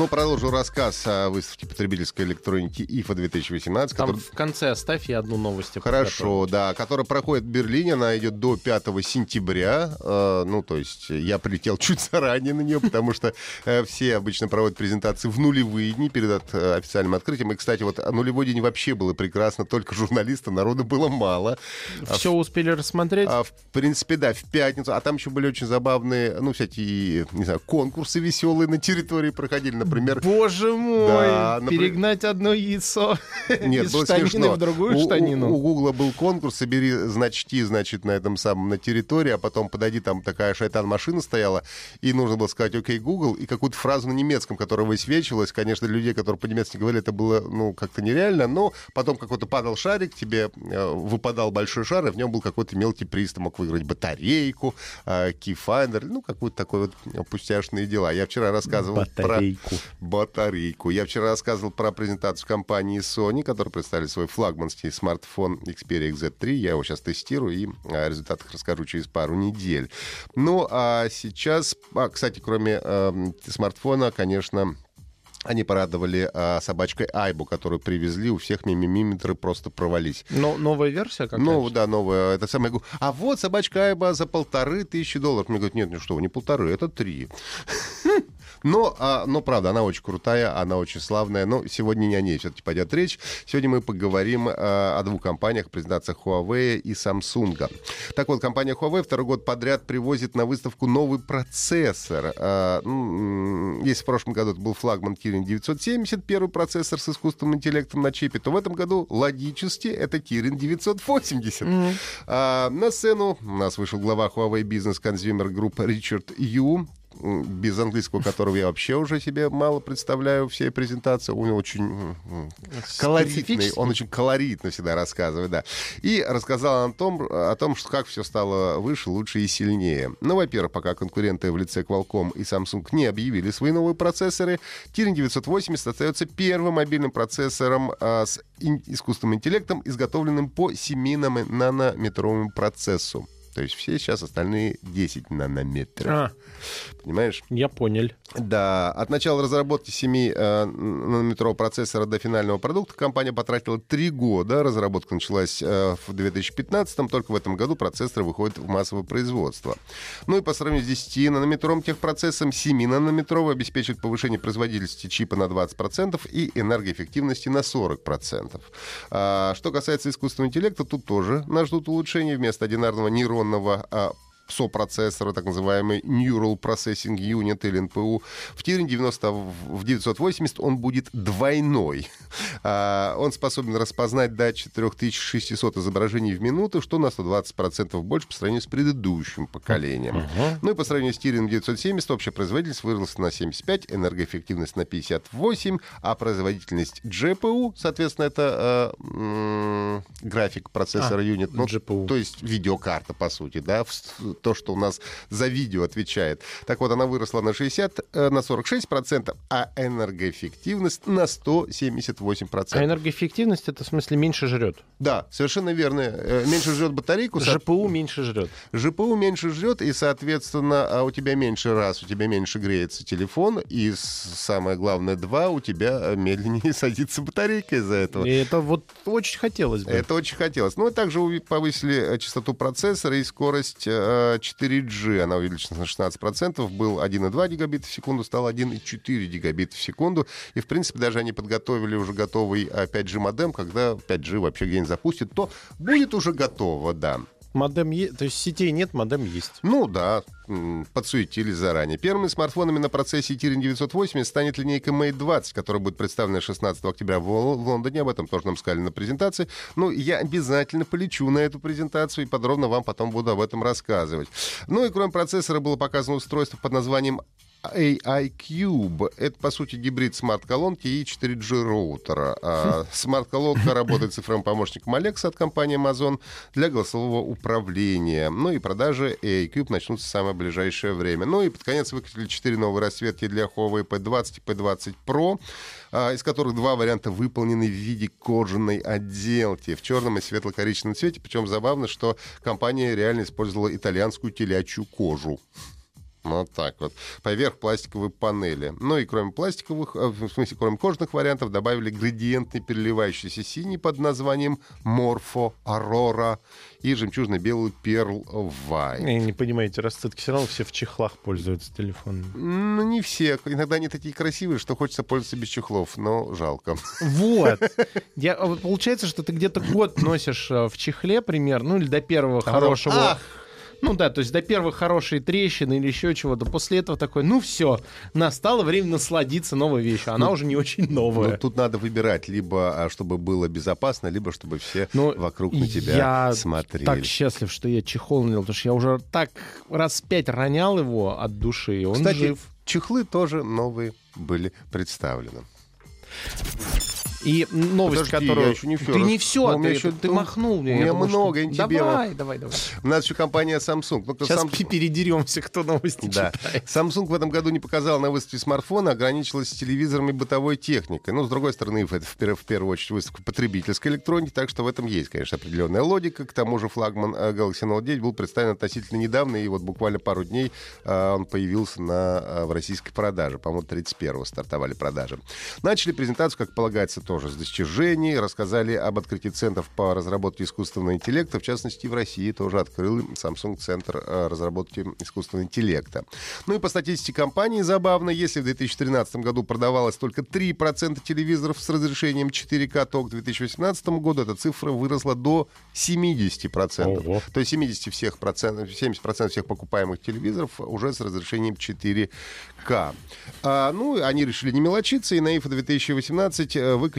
Ну, продолжу рассказ о выставке потребительской электроники IFA 2018. Там в конце оставь я одну новость. Хорошо, да. Которая проходит в Берлине. Она идет до 5 сентября. Ну, то есть я прилетел чуть заранее на нее, потому что все обычно проводят презентации в нулевые дни перед официальным открытием. И, кстати, вот нулевой день вообще было прекрасно. Только журналистов, народу было мало. Все успели рассмотреть? В принципе, да, в пятницу. А там еще были очень забавные, ну, всякие, не знаю, конкурсы веселые на территории проходили, например... Боже мой! Да, перегнать одно яйцо из штанины смешно. В другую штанину. У Гугла был конкурс, собери значки, значит, на этом самом, на территории, а потом подойди, там такая шайтан-машина стояла, и нужно было сказать «Окей, Гугл», и какую-то фразу на немецком, которая высвечивалась. Конечно, людей, которые по-немецки говорили, это было, ну, как-то нереально, но потом какой-то падал шарик, тебе выпадал большой шар, и в нем был какой-то мелкий приз, ты мог выиграть батарейку, кейфайндер, ну, какой-то такой вот пустяшные дела. Я вчера рассказывал про батарейку. Я вчера рассказывал про презентацию компании Sony, которая представила свой флагманский смартфон Xperia XZ3. Я его сейчас тестирую и о результатах расскажу через пару недель. Ну, а сейчас... кстати, кроме смартфона, конечно... Они порадовали собачкой Айбу, которую привезли. У всех мимиметры просто провались. Но новая версия какая-то? Ну, да, новая. Это самое... А вот собачка Айба за $1500. Мне говорят, нет, ну что вы, не полторы, это 3. Но, правда, она очень крутая, она очень славная. Но сегодня не о ней все-таки пойдет речь. Сегодня мы поговорим о двух компаниях, презентациях Huawei и Samsung. Так вот, компания Huawei второй год подряд привозит на выставку новый процессор. Если в прошлом году это был флагман Kirin 970, первый процессор с искусственным интеллектом на чипе, то в этом году, логически, это Kirin 980. На сцену у нас вышел глава Huawei Business Consumer Group Richard Yu, без английского которого я вообще уже себе мало представляю все презентации. Он очень колоритный, всегда рассказывает, да. И рассказал о том, что как все стало выше, лучше и сильнее. Ну, во-первых, пока конкуренты в лице Qualcomm и Samsung не объявили свои новые процессоры, Kirin 980 остается первым мобильным процессором с искусственным интеллектом, изготовленным по семейному нанометровому процессу. То есть все сейчас остальные 10 нанометров. Понимаешь? Я понял. Да. От начала разработки 7-нанометрового процессора до финального продукта компания потратила 3 года. Разработка началась в 2015-м. Только в этом году процессоры выходят в массовое производство. Ну и по сравнению с 10-нанометровым техпроцессом, 7-нанометровый обеспечит повышение производительности чипа на 20% и энергоэффективности на 40%. Что касается искусственного интеллекта, тут тоже нас ждут улучшения. Вместо одинарного нейрона сопроцессора, так называемый Neural Processing Unit или НПУ. В Тиринг-90, в 980 он будет двойной. Он способен распознать до 4600 изображений в минуту, что на 120% больше по сравнению с предыдущим поколением. Ну и по сравнению с Тиринг-970 общая производительность выросла на 75%, энергоэффективность на 58%, а производительность GPU, соответственно, это график процессора Unit, ну, то есть видеокарта, по сути, да, то, что у нас за видео отвечает. Так вот, она выросла на 46%, а энергоэффективность на 178%. А энергоэффективность — это, в смысле, меньше жрет? Да, совершенно верно. Меньше жрет батарейку. ЖПУ меньше жрет. ЖПУ меньше жрет, и, соответственно, у тебя меньше раз, у тебя меньше греется телефон, и, самое главное, у тебя медленнее садится батарейка из-за этого. И это вот очень хотелось бы. Это очень хотелось. Ну, и также повысили частоту процессора и скорость 4G, она увеличена на 16%, был 1,2 гигабита в секунду, стал 1,4 гигабита в секунду, и, в принципе, даже они подготовили уже готовый 5G модем, когда 5G вообще где-нибудь запустят, то будет уже готово, да. Модем есть, то есть сетей нет, модем есть. Ну да, подсуетились заранее. Первыми смартфонами на процессе Kirin 980 станет линейка Mate 20, которая будет представлена 16 октября в Лондоне. Об этом тоже нам сказали на презентации. Ну, я обязательно полечу на эту презентацию и подробно вам потом буду об этом рассказывать. Ну и кроме процессора было показано устройство под названием AI Cube. Это, по сути, гибрид смарт-колонки и 4G роутера. Смарт-колонка работает с цифровым помощником Alexa от компании Amazon для голосового управления. Ну и продажи AI Cube начнутся в самое ближайшее время. Ну и под конец выкатили 4 новые расцветки для Huawei P20 и P20 Pro, из которых два варианта выполнены в виде кожаной отделки в черном и светло-коричневом цвете. Причем забавно, что компания реально использовала итальянскую телячью кожу. Вот так вот. Поверх пластиковой панели. Ну и кроме пластиковых, в смысле, кроме кожных вариантов, добавили градиентный переливающийся синий под названием Морфо Аврора и жемчужно-белый Перл Вайт. Не понимаете, расцветки все равно все в чехлах пользуются телефонами. Ну, не все. Иногда они такие красивые, что хочется пользоваться без чехлов, но жалко. Вот. Получается, что ты где-то год носишь в чехле, примерно, ну или до первого хорошего... Ну да, то есть до первых хорошей трещины или еще чего-то. После этого такой, ну все, настало время насладиться новой вещью. Она уже не очень новая. Ну тут надо выбирать, либо чтобы было безопасно, либо чтобы все вокруг на тебя смотрели. Я так счастлив, что я чехол надел, потому что я уже так раз 5 ронял его от души, и он Кстати, жив. Чехлы тоже новые были представлены. И новость, Подожди, которую... еще не все. Ты не все, ты, еще... ты махнул мне. У меня много, что... тебе... Давай. У нас еще компания Samsung. Ну, сейчас передеремся, кто новости читает. Samsung в этом году не показала на выставке смартфона, ограничилась телевизорами и бытовой техникой. Ну, с другой стороны, это в первую очередь выставка потребительской электроники, так что в этом есть, конечно, определенная логика. К тому же флагман Galaxy Note 9 был представлен относительно недавно, и вот буквально пару дней он появился в российской продаже. По-моему, 31-го стартовали продажи. Начали презентацию, как полагается, тоже с достижений. Рассказали об открытии центров по разработке искусственного интеллекта. В частности, в России тоже открыл Samsung центр разработки искусственного интеллекта. Ну и по статистике компании забавно. Если в 2013 году продавалось только 3% телевизоров с разрешением 4К, то к 2018 году эта цифра выросла до 70%. Ого. То есть 70% всех покупаемых телевизоров уже с разрешением 4К. Ну, они решили не мелочиться, и на IFA 2018 выкатили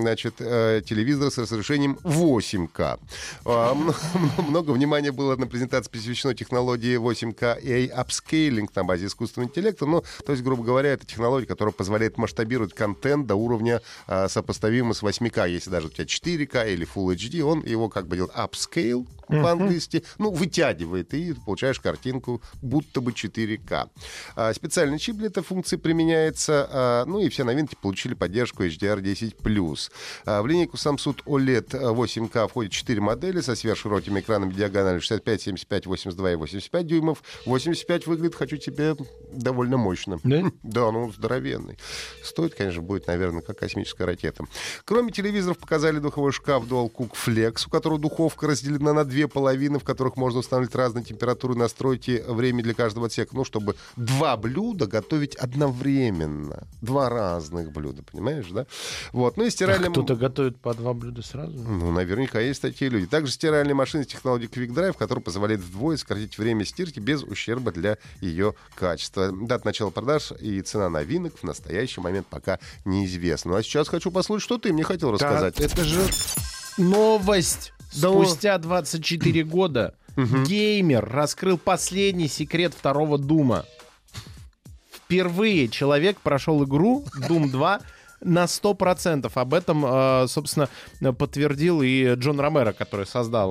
значит, телевизор с разрешением 8К. Много внимания было на презентации посвящено технологии 8К и апскейлинг на базе искусственного интеллекта. Ну, то есть, грубо говоря, это технология, которая позволяет масштабировать контент до уровня сопоставимого с 8К. Если даже у тебя 4К или Full HD, он его как бы делает апскейл по-английски, ну, вытягивает, и получаешь картинку будто бы 4К. Специальный чип для этой функции применяется, ну, и все новинки получили поддержку HDR10+. В линейку Samsung OLED 8K входит 4 модели со сверхширокими экранами диагональю 65, 75, 82 и 85 дюймов. 85 выглядит, хочу тебе, довольно мощно. Да, ну, здоровенный. Стоит, конечно, будет, наверное, как космическая ракета. Кроме телевизоров показали духовой шкаф Dual Cook Flex, у которого духовка разделена на 2 половины, в которых можно устанавливать разные температуры, настроить и время для каждого отсека, ну, чтобы 2 блюда готовить одновременно. 2 разных блюда, понимаешь, да? Вот. Ну и стиральный... Кто-то готовит по 2 блюда сразу? Ну, наверняка есть такие люди. Также стиральная машина с технологией Quick Drive, которая позволяет вдвое сократить время стирки без ущерба для ее качества. Дата начала продаж и цена новинок в настоящий момент пока неизвестна. Ну, а сейчас хочу послушать, что ты мне хотел рассказать. Да, это же новость! Спустя 24 года геймер раскрыл последний секрет второго Дума. Впервые человек прошел игру Doom 2 на 100%. Об этом, собственно, подтвердил и Джон Ромеро, который создал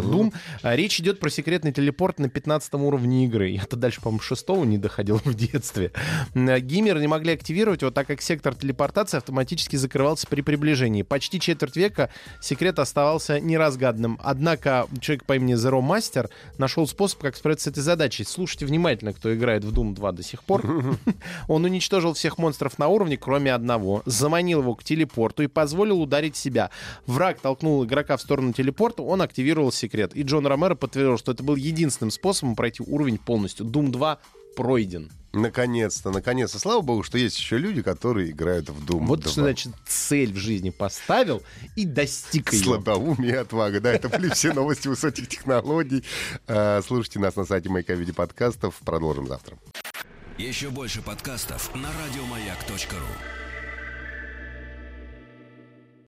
Doom. Речь идет про секретный телепорт на 15 уровне игры. Я-то дальше, по-моему, 6-го не доходил в детстве. Геймеры не могли активировать его, так как сектор телепортации автоматически закрывался при приближении. Почти четверть века секрет оставался неразгаданным. Однако человек по имени Zero Master нашел способ, как справиться с этой задачей. Слушайте внимательно, кто играет в Doom 2 до сих пор. Он уничтожил всех монстров на уровне, кроме одного. Заманил его к телепорту и позволил ударить себя. Враг толкнул игрока в сторону телепорта, он активировал секрет. И Джон Ромеро подтвердил, что это был единственным способом пройти уровень полностью. Doom 2 пройден. Наконец-то, наконец-то. Слава богу, что есть еще люди, которые играют в Doom 2. Вот что значит цель в жизни поставил и достиг ее. Слабоумие и отвага. Да, это были все новости высоких технологий. Слушайте нас на сайте маяка.виде подкастов. Продолжим завтра. Еще больше подкастов на радиомаяк.ру.